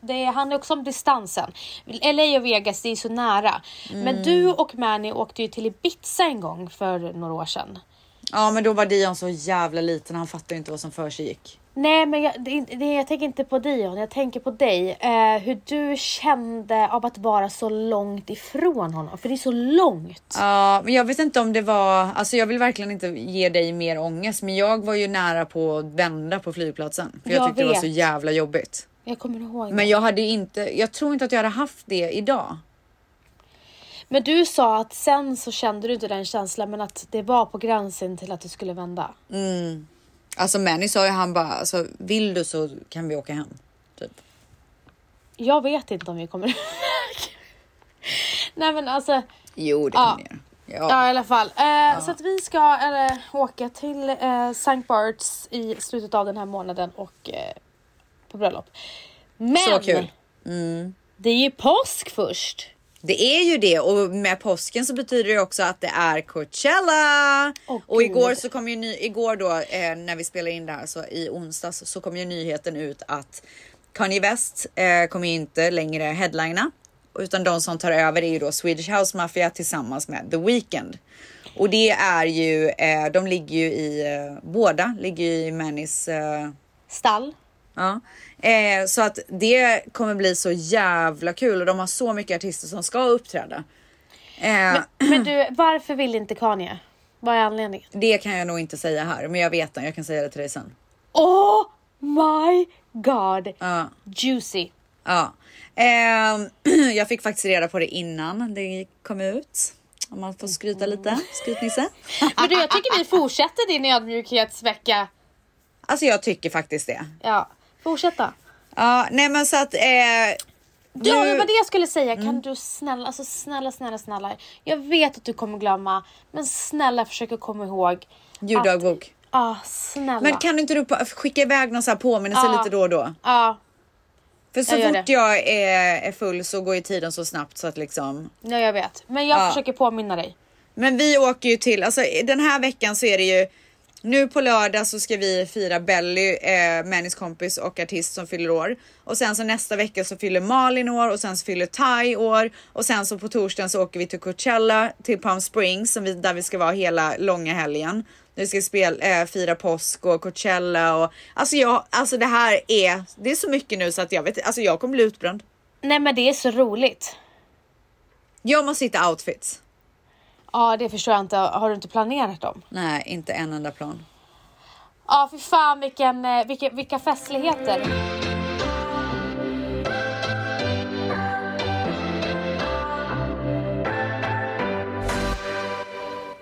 det handlar också om distansen. LA och Vegas, det är så nära. Men du och Manny åkte ju till Ibiza en gång för några år sedan. Ja, men då var Dion så jävla liten. Han fattade inte vad som för sig gick. Nej, men jag tänker inte på Dion. Jag tänker på dig. Hur du kände av att vara så långt ifrån honom. För det är så långt. Ja, men jag vet inte om det var... Alltså jag vill verkligen inte ge dig mer ångest. Men jag var ju nära på att vända på flygplatsen. För jag tyckte det var så jävla jobbigt. Jag kommer ihåg det. Men jag tror inte att jag hade haft det idag. Men du sa att sen så kände du inte den känslan. Men att det var på gränsen till att du skulle vända. Alltså Manny sa ju, han bara, alltså, vill du så kan vi åka hem, typ. Jag vet inte om vi kommer iväg. Nej, men alltså... Jo, det kan vi göra. Ja, i alla fall. Så att vi ska åka till St. Barts i slutet av den här månaden och på bröllop. Men så kul. Det är ju påsk först. Det är ju det, och med påsken så betyder det också att det är Coachella. Och igår så kom ju när vi spelade in det här, så i onsdags så kom ju nyheten ut att Kanye West kommer ju inte längre headlina, utan de som tar över är ju då Swedish House Mafia tillsammans med The Weeknd. Och det är ju de ligger ju i båda ligger ju i Mannys stall. Ja, så att det kommer bli så jävla kul. Och de har så mycket artister som ska uppträda. Men du, varför vill inte Kanye? Vad är anledningen? Det kan jag nog inte säga här, men jag vet det, jag kan säga det till dig sen. Oh my god. Juicy. Jag fick faktiskt reda på det innan det kom ut. Om man får skryta lite, skrytnisse. Men du, jag tycker vi fortsätter din ödmjukhetsvecka. Alltså jag tycker faktiskt det. Ja. Fortsätta. Ja, nej men så att... Du... Ja, men det jag skulle säga. Kan du snälla, alltså snälla. Jag vet att du kommer glömma. Men snälla, försök att komma ihåg. Ljuddagbok. Ja, snälla. Men kan du inte skicka iväg någon så här påminnelse lite då och då? Ja. För så jag fort jag är full så går ju tiden så snabbt så att liksom... Ja, jag vet. Men jag försöker påminna dig. Men vi åker ju till... Alltså den här veckan så är det ju... Nu på lördag så ska vi fira Belly, Mannys kompis och artist som fyller år. Och sen så nästa vecka så fyller Malin år och sen så fyller Tai år. Och sen så på torsdagen så åker vi till Coachella, till Palm Springs där vi ska vara hela långa helgen. Nu ska vi fira påsk och Coachella och... Alltså det här är... Det är så mycket nu så att jag vet... Alltså jag kommer bli utbränd. Nej, men det är så roligt. Jag måste hitta outfits. Ja, det förstår jag inte. Har du inte planerat dem? Nej, inte en enda plan. Ja, för fan vilka festligheter.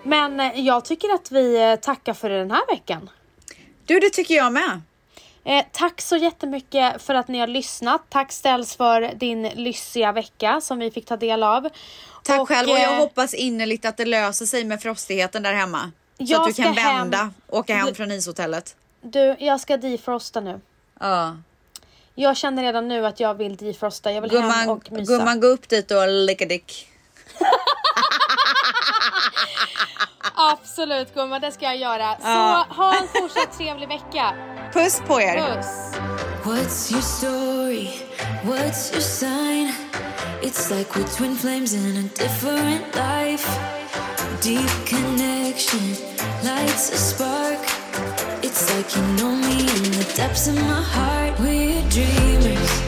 Men jag tycker att vi tackar för den här veckan. Du, det tycker jag med. Tack så jättemycket för att ni har lyssnat. Tack Ställs för din lyssiga vecka som vi fick ta del av. Tack och, själv, och jag hoppas innerligt att det löser sig med frostigheten där hemma. Så att du kan åka hem från ishotellet. Du, jag ska defrosta nu. Ja. Jag känner redan nu att jag vill defrosta. Jag vill hem och mysa. Gumman, gå upp dit och läcka dick. Absolut, gumman. Det ska jag göra. Så ha en fortsatt trevlig vecka. Puss på er. Puss. What's your story? What's your sign? It's like we're twin flames in a different life. Deep connection lights a spark. It's like you know me in the depths of my heart. We're dreamers.